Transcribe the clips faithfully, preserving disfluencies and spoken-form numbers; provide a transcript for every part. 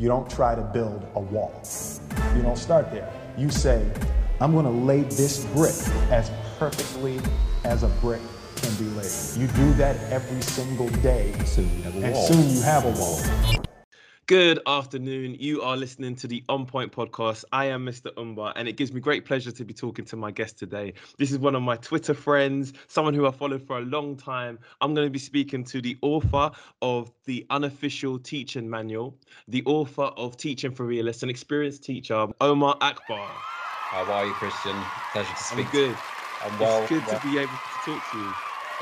You don't try to build a wall. You don't start there. You say, I'm going to lay this brick as perfectly as a brick can be laid. You do that every single day, soon you have a and wall. soon you have a wall. Good afternoon. You are listening to the On Point podcast. I am Mister Umba, and it gives me great pleasure to be talking to my guest today. This is one of my Twitter friends, someone who I followed for a long time. I'm going to be speaking to the author of the unofficial teaching manual, the author of Teaching for Realists, an experienced teacher, Omar Akbar. How are you, Christian? Pleasure to speak. I'm good. I'm well. It's good well. to be able to talk to you.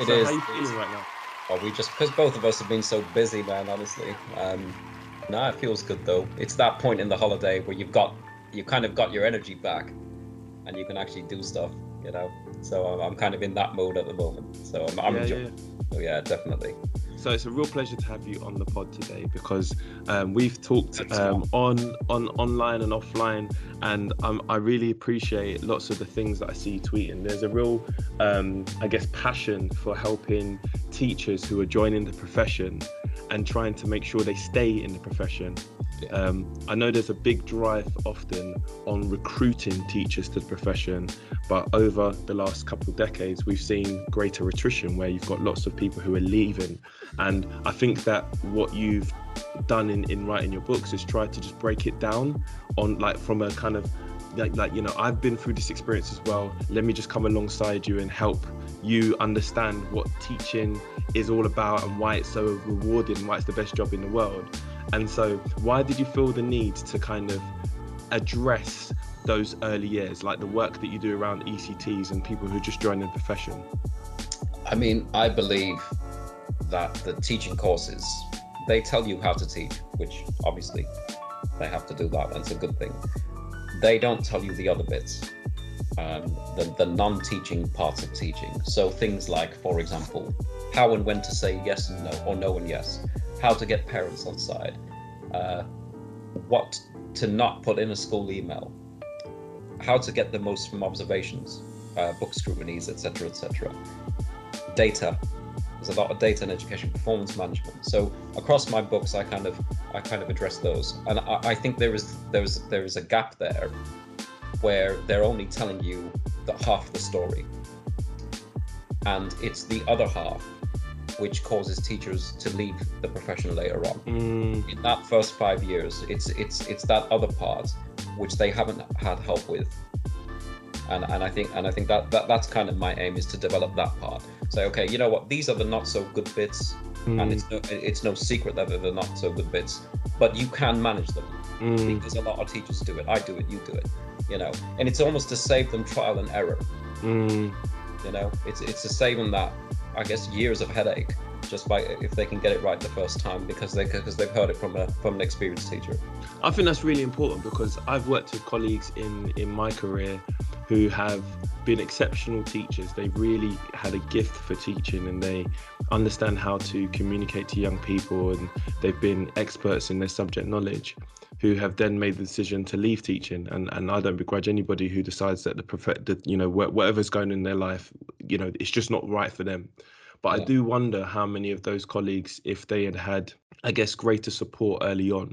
It so is. How are you feeling is. right now? Well, we just because both of us have been so busy, man. Honestly. Um, No, it feels good though. It's that point in the holiday where you've got, you kind of got your energy back, and you can actually do stuff, you know. So I'm, I'm kind of in that mode at the moment. So I'm, I'm yeah, enjoying. Yeah. So yeah, definitely. So it's a real pleasure to have you on the pod today because um, we've talked um, on on online and offline, and um, I really appreciate lots of the things that I see you tweeting. There's a real, um, I guess, passion for helping teachers who are joining the profession and trying to make sure they stay in the profession. Yeah. Um, I know there's a big drive often on recruiting teachers to the profession, but over the last couple of decades, we've seen greater attrition where you've got lots of people who are leaving. And I think that what you've done in, in writing your books is try to just break it down on like from a kind of like, like, you know, I've been through this experience as well. Let me just come alongside you and help you understand what teaching is all about and why it's so rewarding, why it's the best job in the world. And so why did you feel the need to kind of address those early years, like the work that you do around E C Ts and people who just joined the profession? I mean, I believe that the teaching courses, they tell you how to teach, which obviously they have to do that, that's a good thing. They don't tell you the other bits, um, the, the non-teaching parts of teaching. So things like, for example, how and when to say yes and no, or no and yes, how to get parents on side, uh, what to not put in a school email, how to get the most from observations, uh, book scrutinies, et cetera, et cetera. Data. There's a lot of data in education, performance management. So across my books, I kind of, I kind of address those, and I, I think there is, there is, there is a gap there, where they're only telling you the half the story, and it's the other half which causes teachers to leave the profession later on. Mm. In that first five years, it's it's it's that other part which they haven't had help with. And, and I think and I think that, that that's kind of my aim, is to develop that part. Say, okay, you know what? These are the not so good bits, mm. and it's no it's no secret that they're the not so good bits, but you can manage them mm. because a lot of teachers do it. I do it, you do it, you know. And it's almost to save them trial and error, mm. you know. It's it's to save them that, I guess, years of headache just by if they can get it right the first time because they because they've heard it from a from an experienced teacher. I think that's really important because I've worked with colleagues in in my career who have been exceptional teachers. They really had a gift for teaching and they understand how to communicate to young people, and they've been experts in their subject knowledge, who have then made the decision to leave teaching. And and I don't begrudge anybody who decides that the perfect, that, you know, wh- whatever's going on in their life, you know, it's just not right for them. But yeah. I do wonder how many of those colleagues, if they had had, I guess, greater support early on,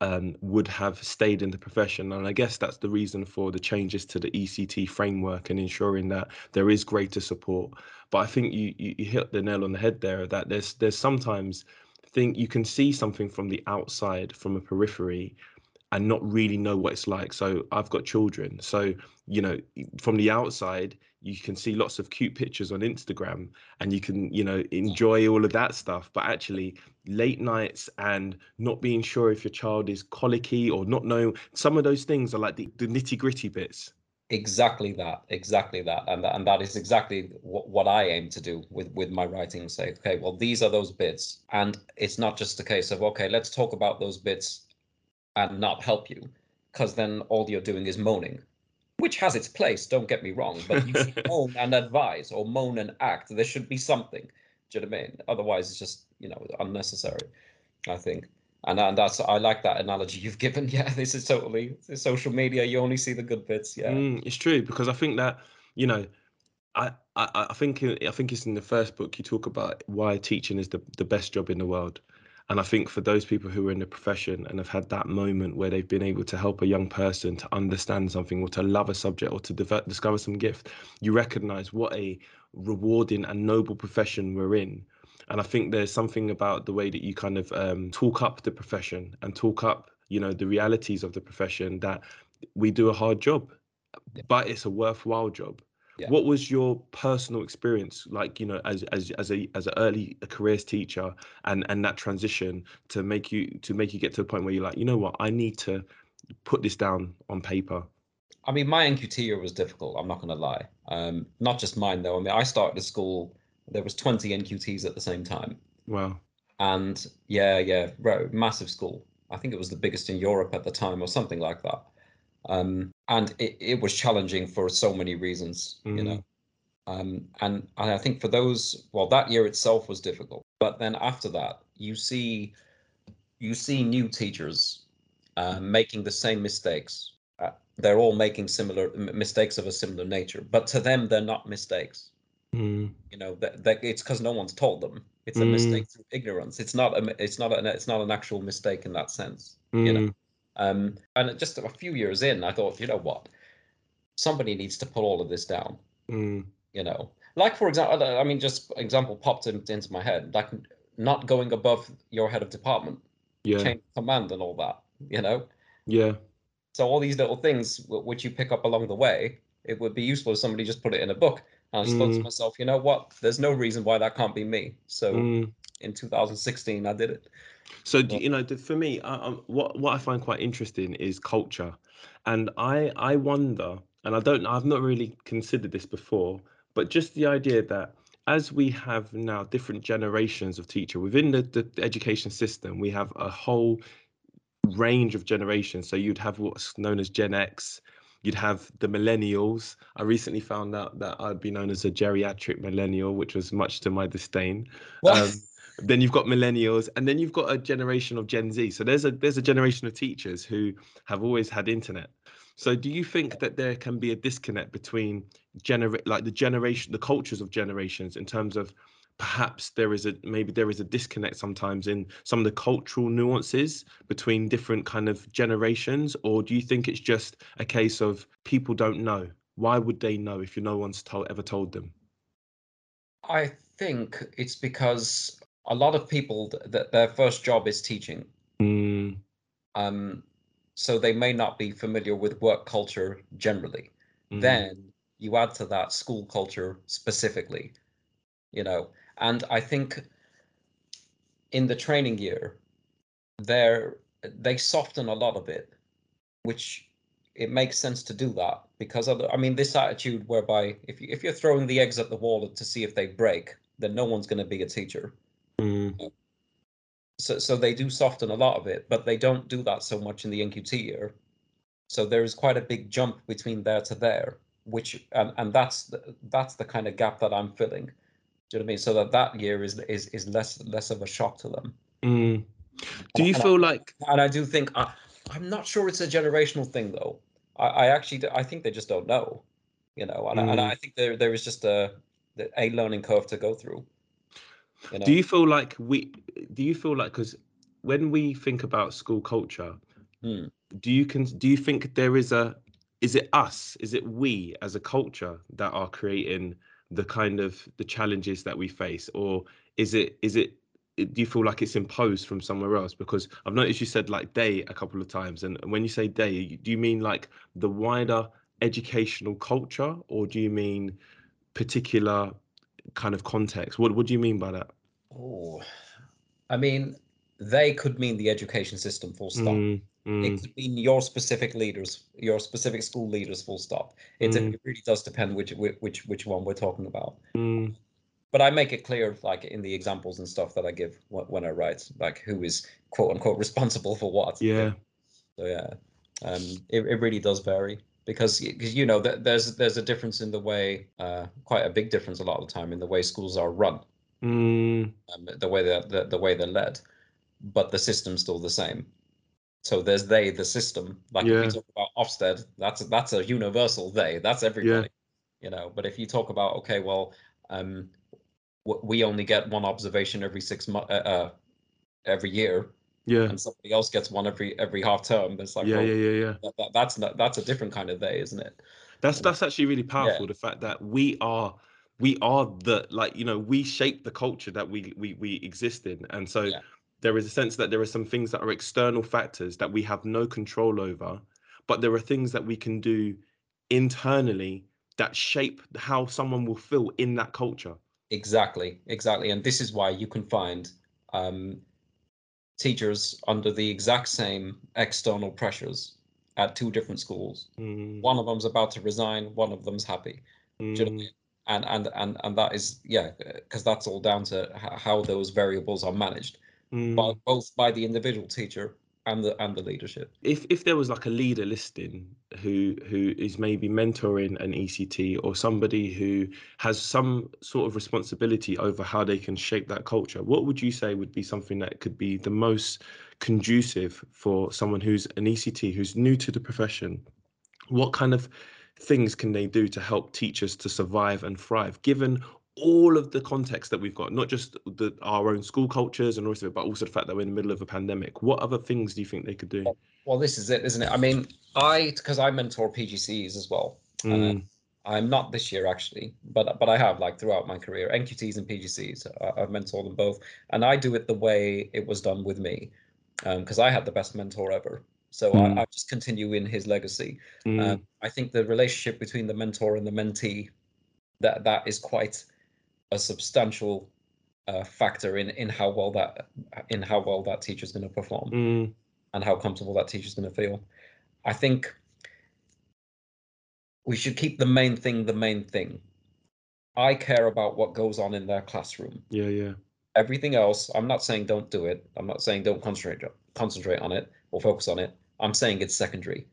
Um, would have stayed in the profession. And I guess that's the reason for the changes to the E C T framework and ensuring that there is greater support. But I think you you, you hit the nail on the head there, that there's there's sometimes think you can see something from the outside, from a periphery, and not really know what it's like. So I've got children. So, you know, from the outside, you can see lots of cute pictures on Instagram and you can, you know, enjoy all of that stuff. But actually late nights and not being sure if your child is colicky or not knowing, some of those things are like the, the nitty gritty bits. Exactly that, exactly that. And that, and that is exactly what, what I aim to do with, with my writing. Say, okay, well, these are those bits. And it's not just a case of, okay, let's talk about those bits and not help you, because then all you're doing is moaning, which has its place, don't get me wrong, but you should moan and advise, or moan and act. There should be something, do you know what I mean? Otherwise it's just, you know, unnecessary, I think. And, and that's, I like that analogy you've given. Yeah, this is totally this is social media. You only see the good bits. Yeah, mm, it's true, because I think that, you know, I, I, I think I think it's in the first book you talk about why teaching is the, the best job in the world. And I think for those people who are in the profession and have had that moment where they've been able to help a young person to understand something or to love a subject or to develop, discover some gift, you recognize what a rewarding and noble profession we're in. And I think there's something about the way that you kind of um, talk up the profession and talk up, you know, the realities of the profession, that we do a hard job, yeah. but it's a worthwhile job. Yeah. What was your personal experience like, you know, as as as a as an early careers teacher, and and that transition to make you to make you get to the point where you're like, you know what, I need to put this down on paper? I mean, my N Q T year was difficult. I'm not going to lie. Um, not just mine though. I mean, I started at school. There was twenty N Q Ts at the same time. Wow. And yeah, yeah, right, massive school. I think it was the biggest in Europe at the time or something like that. Um, and it, it was challenging for so many reasons, mm. you know. Um, and, and I think for those, well, that year itself was difficult. But then after that, you see, you see new teachers uh, making the same mistakes. Uh, they're all making similar m- mistakes of a similar nature, but to them, they're not mistakes. Mm. You know, that, that it's because no one's told them. It's a mm. mistake through ignorance. It's not a, it's not an, it's not an actual mistake in that sense. Mm. You know, um, and just a few years in, I thought, you know what, somebody needs to put all of this down. Mm. You know, like for example, I mean, just example popped in, into my head, like not going above your head of department, yeah, chain of command, and all that. You know, yeah. So all these little things w- which you pick up along the way, it would be useful if somebody just put it in a book. And I just mm. thought to myself, you know what, there's no reason why that can't be me. So mm. in two thousand sixteen, I did it. So, but, you know, for me, um, what, what I find quite interesting is culture. And I, I wonder, and I don't, I've not really considered this before, but just the idea that as we have now different generations of teacher within the, the education system, we have a whole range of generations. So you'd have what's known as Gen X. You'd have the millennials. I recently found out that I'd be known as a geriatric millennial, which was much to my disdain. Um, then you've got millennials, and then you've got a generation of Gen Z. So there's a there's a generation of teachers who have always had internet. So do you think that there can be a disconnect between gener- like the generation, the cultures of generations, in terms of perhaps there is a maybe there is a disconnect sometimes in some of the cultural nuances between different kind of generations? Or do you think it's just a case of people don't know? Why would they know if no one's told, ever told them? I think it's because a lot of people th- that their first job is teaching. Mm. Um, so they may not be familiar with work culture generally. Mm. Then you add to that school culture specifically, you know. And I think in the training year, they're, they soften a lot of it, which it makes sense to do that, because other, I mean, this attitude whereby if, you, if you're throwing the eggs at the wall to see if they break, then no one's going to be a teacher. Mm. So, so they do soften a lot of it, but they don't do that so much in the N Q T year. So there is quite a big jump between there to there, which and, and that's the, that's the kind of gap that I'm filling. Do you know what I mean? So that that year is is is less less of a shock to them. Mm. Do you and feel I, like? And I do think I, I'm not sure it's a generational thing though. I, I actually do, I think they just don't know, you know. And, mm. and I think there there is just a a learning curve to go through. You know? Do you feel like we? Do you feel like because when we think about school culture, mm. do you can do you think there is a is it us is it we as a culture that are creating the kind of the challenges that we face? Or is it is it do you feel like it's imposed from somewhere else? Because I've noticed you said like they a couple of times, and when you say they, do you mean like the wider educational culture, or do you mean particular kind of context? What what do you mean by that? Oh, I mean, they could mean the education system, full stop. Mm. Mm. It could mean your specific leaders, your specific school leaders, full stop. It, mm. it really does depend which which which one we're talking about. Mm. But I make it clear, like in the examples and stuff that I give w- when I write, like who is quote unquote responsible for what. Yeah. So yeah, um, it it really does vary because because you know th- there's there's a difference in the way, uh, quite a big difference a lot of the time in the way schools are run, mm. um, the way that the, the way they're led, but the system's still the same. So there's they, the system, like yeah. if you talk about Ofsted, that's a, that's a universal they, that's everybody, yeah. you know. But if you talk about, okay, well, um, w- we only get one observation every six months, uh, uh, every year, yeah, and somebody else gets one every every half term. It's like, yeah, well, yeah, yeah, yeah. That, that, that's not, that's a different kind of they, isn't it? That's that's actually really powerful. Yeah. The fact that we are we are the like you know we shape the culture that we we we exist in, and so yeah. there is a sense that there are some things that are external factors that we have no control over, but there are things that we can do internally that shape how someone will feel in that culture. Exactly, exactly, and this is why you can find um, teachers under the exact same external pressures at two different schools. Mm. One of them's about to resign, one of them's happy. Mm. Do you know what I mean? And and and and that is yeah, because that's all down to how those variables are managed, mm. by, both by the individual teacher and the and the leadership. If if there was like a leader listening who who is maybe mentoring an E C T or somebody who has some sort of responsibility over how they can shape that culture, what would you say would be something that could be the most conducive for someone who's an E C T, who's new to the profession? What kind of things can they do to help teachers to survive and thrive, given all of the context that we've got, not just the, our own school cultures and all of it, but also the fact that we're in the middle of a pandemic? What other things do you think they could do? Well, this is it, isn't it? I mean, I, because I mentor P G C Es as well. Mm. Uh, I'm not this year, actually, but but I have, like, throughout my career, N Q Ts and P G C Es. I, I've mentored them both. And I do it the way it was done with me, because um, I had the best mentor ever. So mm. I, I just continue in his legacy. Mm. Um, I think the relationship between the mentor and the mentee, that that is quite a substantial uh, factor in in how well that in how well that teacher's going to perform, mm. and how comfortable that teacher's going to feel. I think we should keep the main thing the main thing. I care about what goes on in their classroom. Yeah, yeah. Everything else, I'm not saying don't do it. I'm not saying don't concentrate concentrate on it or focus on it. I'm saying it's secondary.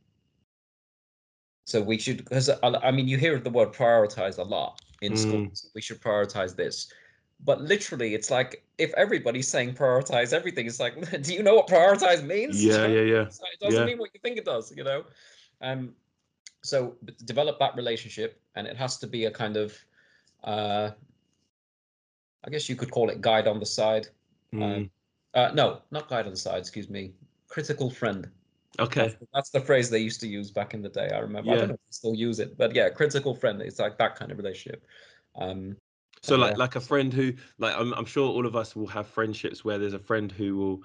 So we should, because I mean, you hear the word prioritize a lot. In schools, mm. so we should prioritize this, but literally, it's like if everybody's saying prioritize everything, it's like, do you know what prioritize means? Yeah, yeah, yeah. Like, it doesn't yeah. mean what you think it does, you know. Um, so develop that relationship, and it has to be a kind of, uh, I guess you could call it guide on the side. Mm. Um, uh, no, not guide on the side. Excuse me, critical friend. Okay, that's the, that's the phrase they used to use back in the day. I remember. Yeah. I don't know if they still use it, but yeah, critical friend. It's like that kind of relationship. Um, so like uh, like a friend who, like, I'm I'm sure all of us will have friendships where there's a friend who will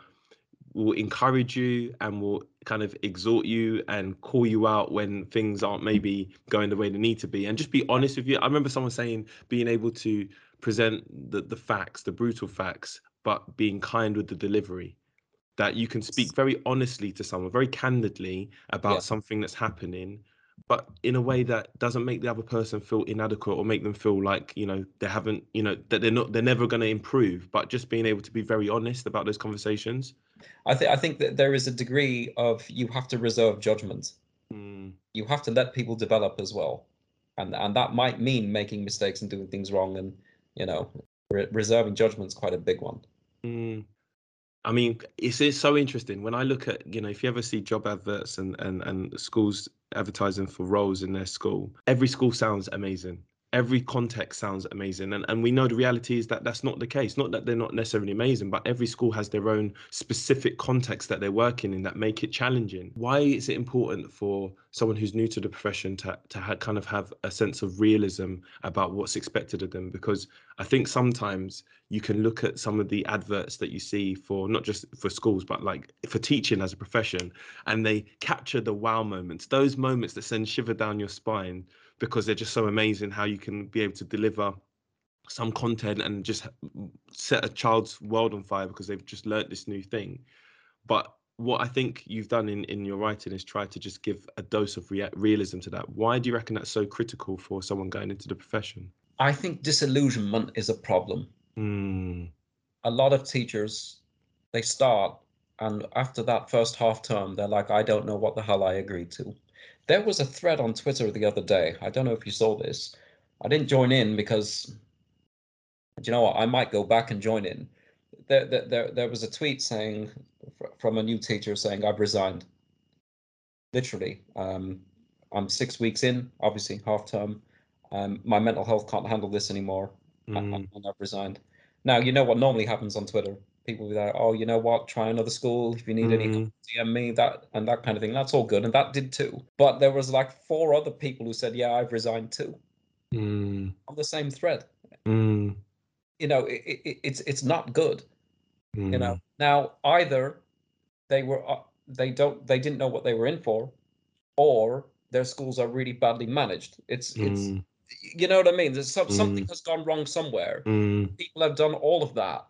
will encourage you and will kind of exhort you and call you out when things aren't maybe going the way they need to be, and just be honest with you. I remember someone saying being able to present the the facts, the brutal facts, but being kind with the delivery. That you can speak very honestly to someone, very candidly about yeah. something that's happening, but in a way that doesn't make the other person feel inadequate or make them feel like, you know, they haven't, you know, that they're not, they're never going to improve, but just being able to be very honest about those conversations. I think I think that there is a degree of, you have to reserve judgment. Mm. You have to let people develop as well. And, and that might mean making mistakes and doing things wrong. And, you know, re- reserving judgment's quite a big one. Mm. I mean, it's, it's so interesting when I look at, you know, if you ever see job adverts and, and, and schools advertising for roles in their school, every school sounds amazing. Every context sounds amazing. And, and we know the reality is that that's not the case. Not that they're not necessarily amazing, but every school has their own specific context that they're working in that make it challenging. Why is it important for someone who's new to the profession to, to ha- kind of have a sense of realism about what's expected of them? Because I think sometimes you can look at some of the adverts that you see for not just for schools, but like for teaching as a profession, and they capture the wow moments, those moments that send shiver down your spine, because they're just so amazing how you can be able to deliver some content and just set a child's world on fire because they've just learnt this new thing. But what I think you've done in, in your writing is try to just give a dose of rea- realism to that. Why do you reckon that's so critical for someone going into the profession? I think disillusionment is a problem. Mm. A lot of teachers, they start, and after that first half term, they're like, I don't know what the hell I agreed to. There was a thread on Twitter the other day. I don't know if you saw this. I didn't join in because, do you know what? I might go back and join in. There, there, there was a tweet saying from a new teacher saying, I've resigned. Literally, um, I'm six weeks in, obviously half term. Um, my mental health can't handle this anymore, mm. and, and I've resigned. Now, you know what normally happens on Twitter? people be like, oh, you know what, try another school. If you need mm-hmm. any, D M me, that and that kind of thing. That's all good. And that did too. But there was like four other people who said, yeah, I've resigned too. Mm. On the same thread. Mm. You know, it, it, it's it's not good. Mm. You know, now either they were uh, they don't they didn't know what they were in for, or their schools are really badly managed. It's mm. it's you know what I mean. There's some, mm. something has gone wrong somewhere. Mm. People have done all of that,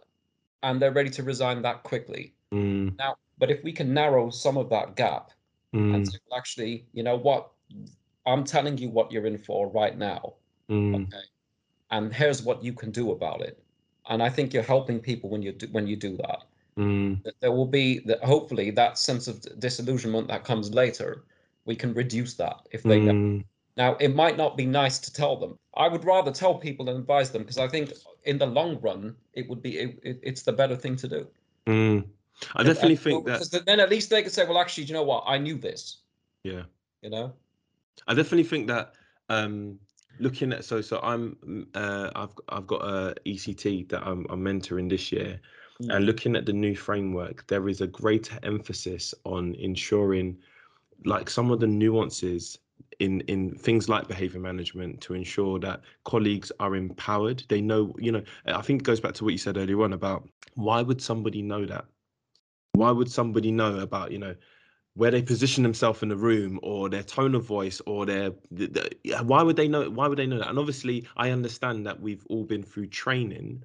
and they're ready to resign that quickly. Mm. Now, but if we can narrow some of that gap, mm. and say, well, actually, you know what, I'm telling you what you're in for right now. Mm. Okay. And here's what you can do about it. And I think you're helping people when you do, when you do that. Mm. There will be, that hopefully, that sense of disillusionment that comes later, we can reduce that if they mm. know. Now, it might not be nice to tell them. I would rather tell people and advise them, because I think in the long run, it would be it, it, it's the better thing to do. Mm. I and, definitely and, think well, that. Because then at least they could say, well, actually, do you know what? I knew this. Yeah. You know? I definitely think that um, looking at so so I'm uh, I've I've got a E C T that I'm, I'm mentoring this year, mm. and looking at the new framework, there is a greater emphasis on ensuring like some of the nuances in in things like behavior management to ensure that colleagues are empowered. They know, you know, I think it goes back to what you said earlier on about why would somebody know that? Why would somebody know about, you know, where they position themselves in the room, or their tone of voice, or their the, the, why would they know? Why would they know that? And obviously, I understand that we've all been through training,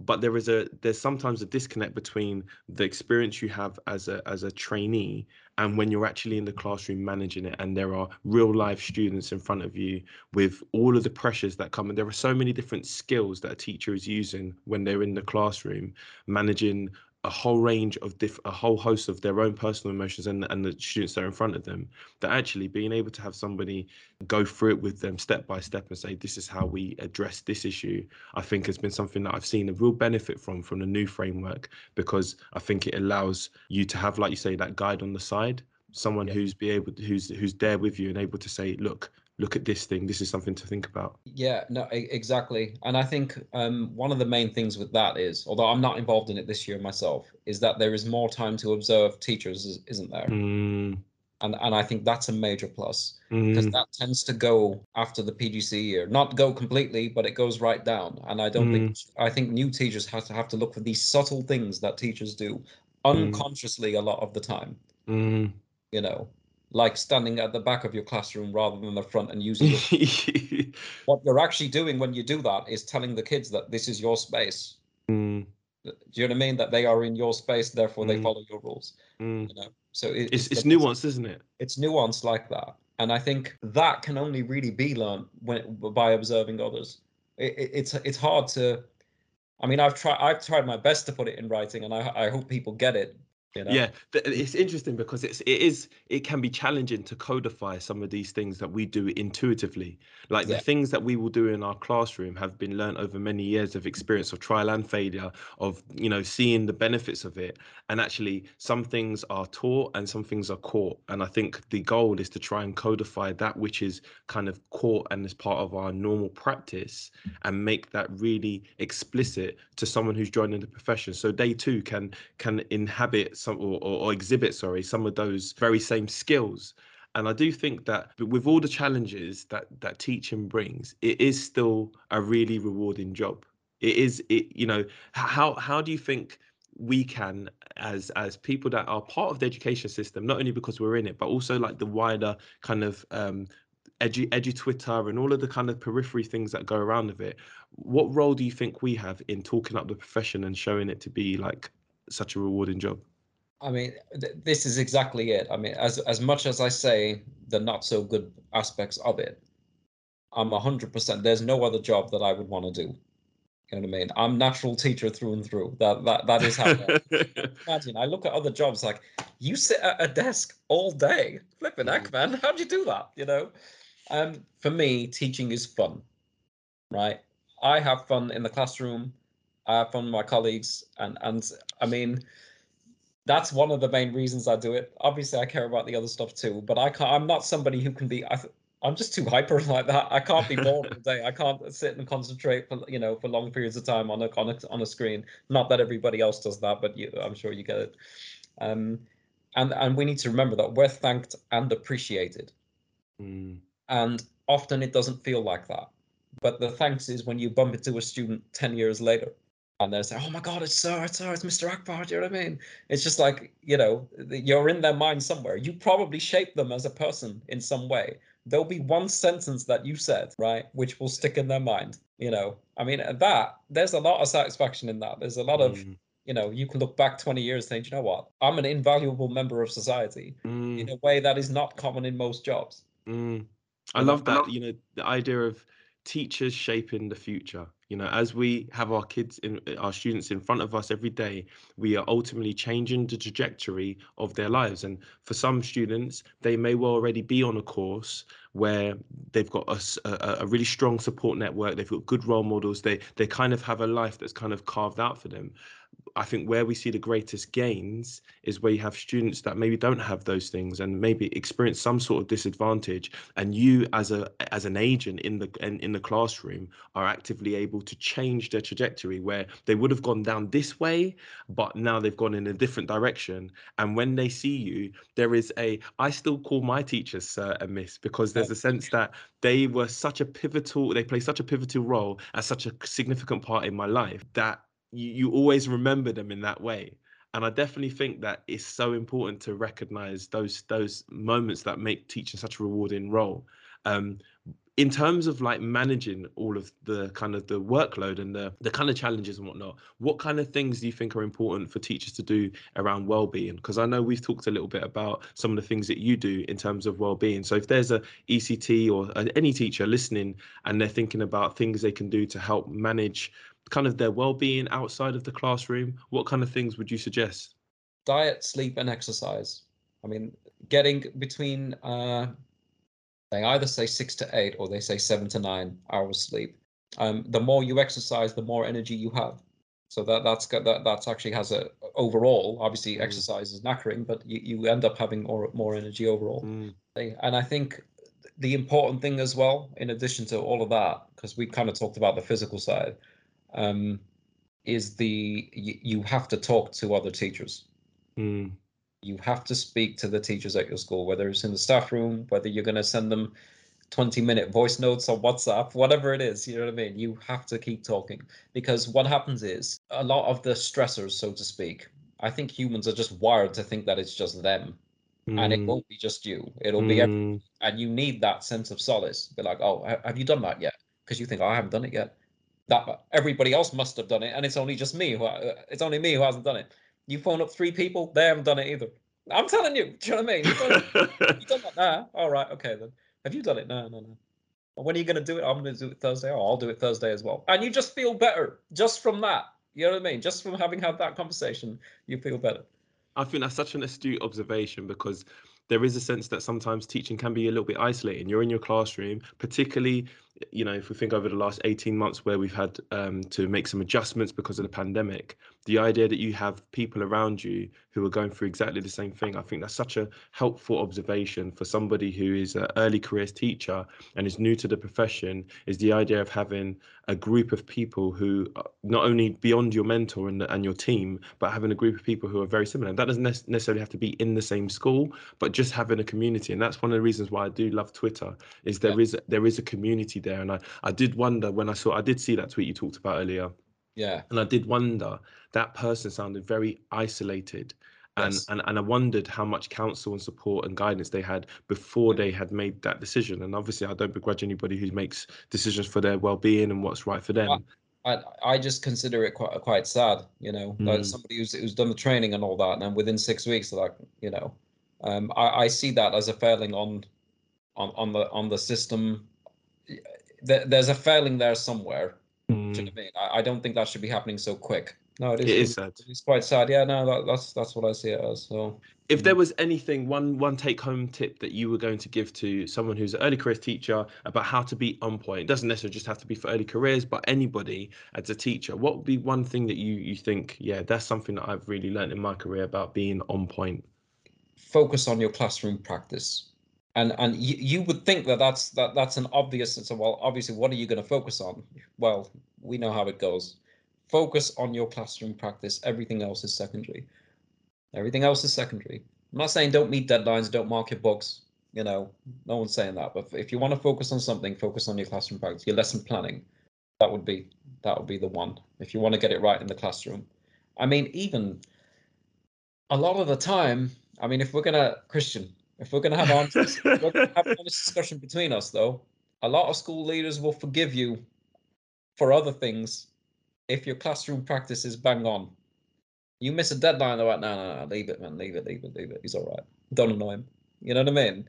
but there is a there's sometimes a disconnect between the experience you have as a as a trainee and when you're actually in the classroom managing it. And there are real life students in front of you with all of the pressures that come. And there are so many different skills that a teacher is using when they're in the classroom managing a whole range of diff a whole host of their own personal emotions and, and the students that are in front of them, that actually being able to have somebody go through it with them step by step and say, this is how we address this issue, I think has been something that I've seen a real benefit from, from the new framework, because I think it allows you to have, like you say, that guide on the side, someone yeah. who's be able to, who's, who's there with you and able to say, look, look at this thing. This is something to think about. Yeah, no, exactly. And I think um, one of the main things with that is, although I'm not involved in it this year myself, is that there is more time to observe teachers, isn't there? Mm. And and I think that's a major plus, because mm. that tends to go after the P G C E year, not go completely, but it goes right down. And I don't mm. think, I think new teachers have to have to look for these subtle things that teachers do unconsciously mm. a lot of the time, mm. you know, like standing at the back of your classroom rather than the front and using it. What you're actually doing when you do that is telling the kids that this is your space. Mm. Do you know what I mean? That they are in your space, therefore mm. they follow your rules. Mm. You know? So it, it's, it's, it's nuanced, isn't it? It's nuanced like that. And I think that can only really be learned when, by observing others. It, it, it's it's hard to, I mean, I've tried I've tried my best to put it in writing, and I, I hope people get it. You know? Yeah, it's interesting because it's it is it can be challenging to codify some of these things that we do intuitively. Like yeah. the things that we will do in our classroom have been learned over many years of experience of trial and failure, of, you know, seeing the benefits of it. And actually, some things are taught and some things are caught. And I think the goal is to try and codify that which is kind of caught and is part of our normal practice, and make that really explicit to someone who's joining the profession, so they too can can inhabit Some, or, or exhibit, sorry, some of those very same skills. And I do think that with all the challenges that that teaching brings, it is still a really rewarding job. It is, it, you know, how how do you think we can, as as people that are part of the education system, not only because we're in it, but also like the wider kind of um, edu edu Twitter and all of the kind of periphery things that go around of it, what role do you think we have in talking up the profession and showing it to be like such a rewarding job? I mean, th this is exactly it. I mean, as as much as I say the not so good aspects of it, I'm one hundred percent. There's no other job that I would want to do. You know what I mean? I'm natural teacher through and through. That that that is how. Imagine, I look at other jobs like, you sit at a desk all day, flipping heck, man. How do you do that? You know, um, for me, teaching is fun, right? I have fun in the classroom. I have fun with my colleagues, and and I mean. That's one of the main reasons I do it. Obviously, I care about the other stuff too, but I can't. I'm not somebody who can be. I, I'm just too hyper like that. I can't be bored all day. I can't sit and concentrate for you know for long periods of time on a on a, on a screen. Not that everybody else does that, but you, I'm sure you get it. Um, and and we need to remember that we're thanked and appreciated, mm. and often it doesn't feel like that. But the thanks is when you bump into a student ten years later, and they say, "Oh my God, it's sir, it's sir, it's Mister Akbar." Do you know what I mean? It's just like, you know, you're in their mind somewhere. You probably shaped them as a person in some way. There'll be one sentence that you said, right, which will stick in their mind. You know, I mean, that there's a lot of satisfaction in that. There's a lot of, mm. you know, you can look back twenty years, think, you know what, I'm an invaluable member of society mm. in a way that is not common in most jobs. Mm. I you love know? that. You know, the idea of teachers shaping the future. You know, as we have our kids, in, our students in front of us every day, we are ultimately changing the trajectory of their lives. And for some students, they may well already be on a course where they've got a, a, a really strong support network. They've got good role models. They they kind of have a life that's kind of carved out for them. I think where we see the greatest gains is where you have students that maybe don't have those things and maybe experience some sort of disadvantage. And you as a as an agent in the in, in the classroom are actively able to change their trajectory, where they would have gone down this way, but now they've gone in a different direction. And when they see you, there is a, I still call my teachers sir and miss, because there's a sense that they were such a pivotal, they play such a pivotal role as such a significant part in my life that You, you always remember them in that way. And I definitely think that it's so important to recognize those those moments that make teaching such a rewarding role. Um, in terms of like managing all of the kind of the workload and the, the kind of challenges and whatnot, what kind of things do you think are important for teachers to do around well-being? Because I know we've talked a little bit about some of the things that you do in terms of well-being. So if there's a E C T or a, any teacher listening and they're thinking about things they can do to help manage kind of their well-being outside of the classroom, what kind of things would you suggest? Diet, sleep and exercise. I mean, getting between, uh, they either say six to eight or they say seven to nine hours sleep. Um, the more you exercise, the more energy you have. So that that's that that's actually has a overall, obviously mm. exercise is knackering, but you, you end up having more, more energy overall. Mm. And I think the important thing as well, in addition to all of that, because we kind of talked about the physical side, Um, is the y you have to talk to other teachers. Mm. You have to speak to the teachers at your school, whether it's in the staff room, whether you're going to send them twenty minute voice notes on WhatsApp, whatever it is, you know what I mean? You have to keep talking, because what happens is a lot of the stressors, so to speak, I think humans are just wired to think that it's just them. Mm. And it won't be just you. It'll mm. be everything. And you need that sense of solace. Be like, oh, have you done that yet? Because you think, oh, I haven't done it yet. That everybody else must have done it, and it's only just me who it's only me who hasn't done it. You phone up three people, they haven't done it either. I'm telling you, do you know what I mean? You've done, you done that now. All right, okay then. Have you done it? No, no, no. When are you going to do it? I'm going to do it Thursday. Oh, I'll do it Thursday as well. And you just feel better just from that. You know what I mean? Just from having had that conversation, you feel better. I think that's such an astute observation, because there is a sense that sometimes teaching can be a little bit isolating. You're in your classroom, particularly, you know, if we think over the last eighteen months where we've had um, to make some adjustments because of the pandemic, the idea that you have people around you who are going through exactly the same thing, I think that's such a helpful observation for somebody who is an early careers teacher and is new to the profession, is the idea of having a group of people who are not only beyond your mentor and, and your team, but having a group of people who are very similar. And that doesn't necessarily have to be in the same school, but just having a community. And that's one of the reasons why I do love Twitter, is there yeah. is there is a community there. And I, I did wonder when I saw, I did see that tweet you talked about earlier. Yeah. And I did wonder, that person sounded very isolated. And, yes. and and I wondered how much counsel and support and guidance they had before they had made that decision. And obviously, I don't begrudge anybody who makes decisions for their well-being and what's right for them. I, I just consider it quite quite sad, you know, mm. like somebody who's, who's done the training and all that. And then within six weeks, like, you know, um, I, I see that as a failing on on, on the on the system. There, there's a failing there somewhere. Mm. Do you know what I mean? I, I don't think that should be happening so quick. No, it is. It is sad. It's quite sad. Yeah, no, that, that's that's what I see it as. So, if there was anything, one one take home tip that you were going to give to someone who's an early careers teacher about how to be on point, it doesn't necessarily just have to be for early careers, but anybody as a teacher, what would be one thing that you you think, yeah, that's something that I've really learned in my career about being on point? Focus on your classroom practice. And and you, you would think that that's that that's an obvious. So, well, obviously, what are you going to focus on? Well, we know how it goes. Focus on your classroom practice. Everything else is secondary. Everything else is secondary. I'm not saying don't meet deadlines, don't mark your books. You know, no one's saying that. But if you want to focus on something, focus on your classroom practice, your lesson planning. That would be that would be the one if you want to get it right in the classroom. I mean, even a lot of the time, I mean, if we're going to Christian, if we're going to have honest, we're gonna have an honest discussion between us, though, a lot of school leaders will forgive you for other things if your classroom practice is bang on. You miss a deadline, they're like, no, no, no, leave it, man, leave it, leave it, leave it. He's all right. Don't annoy him. You know what I mean?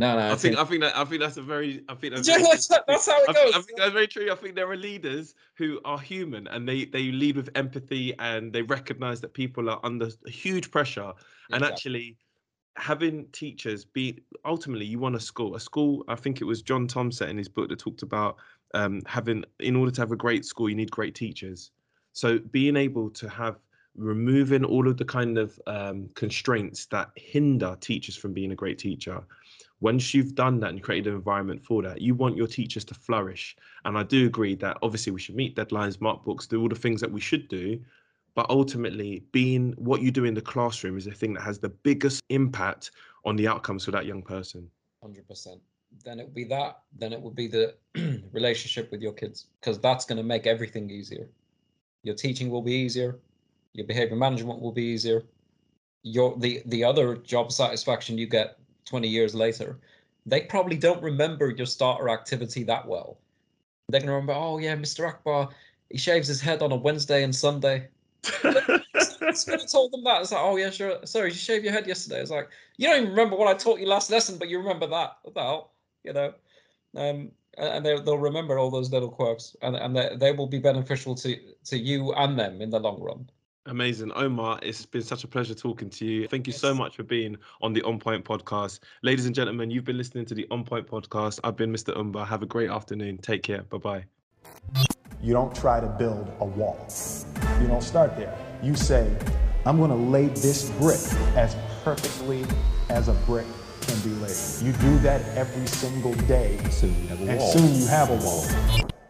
No, no. I think, I think that, I think that's a very, I think that's, very, that's how it goes. I think, I think that's very true. I think there are leaders who are human and they they lead with empathy and they recognise that people are under huge pressure. And exactly. Actually, having teachers be ultimately, you want a school. A school. I think it was John Tomsett in his book that talked about um, having, in order to have a great school, you need great teachers. So being able to have, removing all of the kind of um, constraints that hinder teachers from being a great teacher. Once you've done that and created an environment for that, you want your teachers to flourish. And I do agree that obviously we should meet deadlines, mark books, do all the things that we should do. But ultimately, being what you do in the classroom is the thing that has the biggest impact on the outcomes for that young person. one hundred percent. Then it would be that. Then it would be the relationship with your kids, because that's going to make everything easier. Your teaching will be easier. Your behavior management will be easier. Your the the other job satisfaction you get twenty years later, they probably don't remember your starter activity that well. They're gonna remember, oh yeah, Mister Akbar, he shaves his head on a Wednesday and Sunday. I told them that. It's like, oh yeah, sure. Sorry, you shaved your head yesterday. It's like, you don't even remember what I taught you last lesson, but you remember that about, you know, um, and they, they'll remember all those little quirks, and and they they will be beneficial to to you and them in the long run. Amazing. Omar, it's been such a pleasure talking to you. Thank you yes. so much for being on the On Point podcast. Ladies and gentlemen, you've been listening to the On Point podcast. I've been Mister Umba. Have a great afternoon. Take care. Bye-bye. You don't try to build a wall. You don't start there. You say, I'm going to lay this brick as perfectly as a brick can be laid. You do that every single day. Soon you have a wall. And soon you have a wall.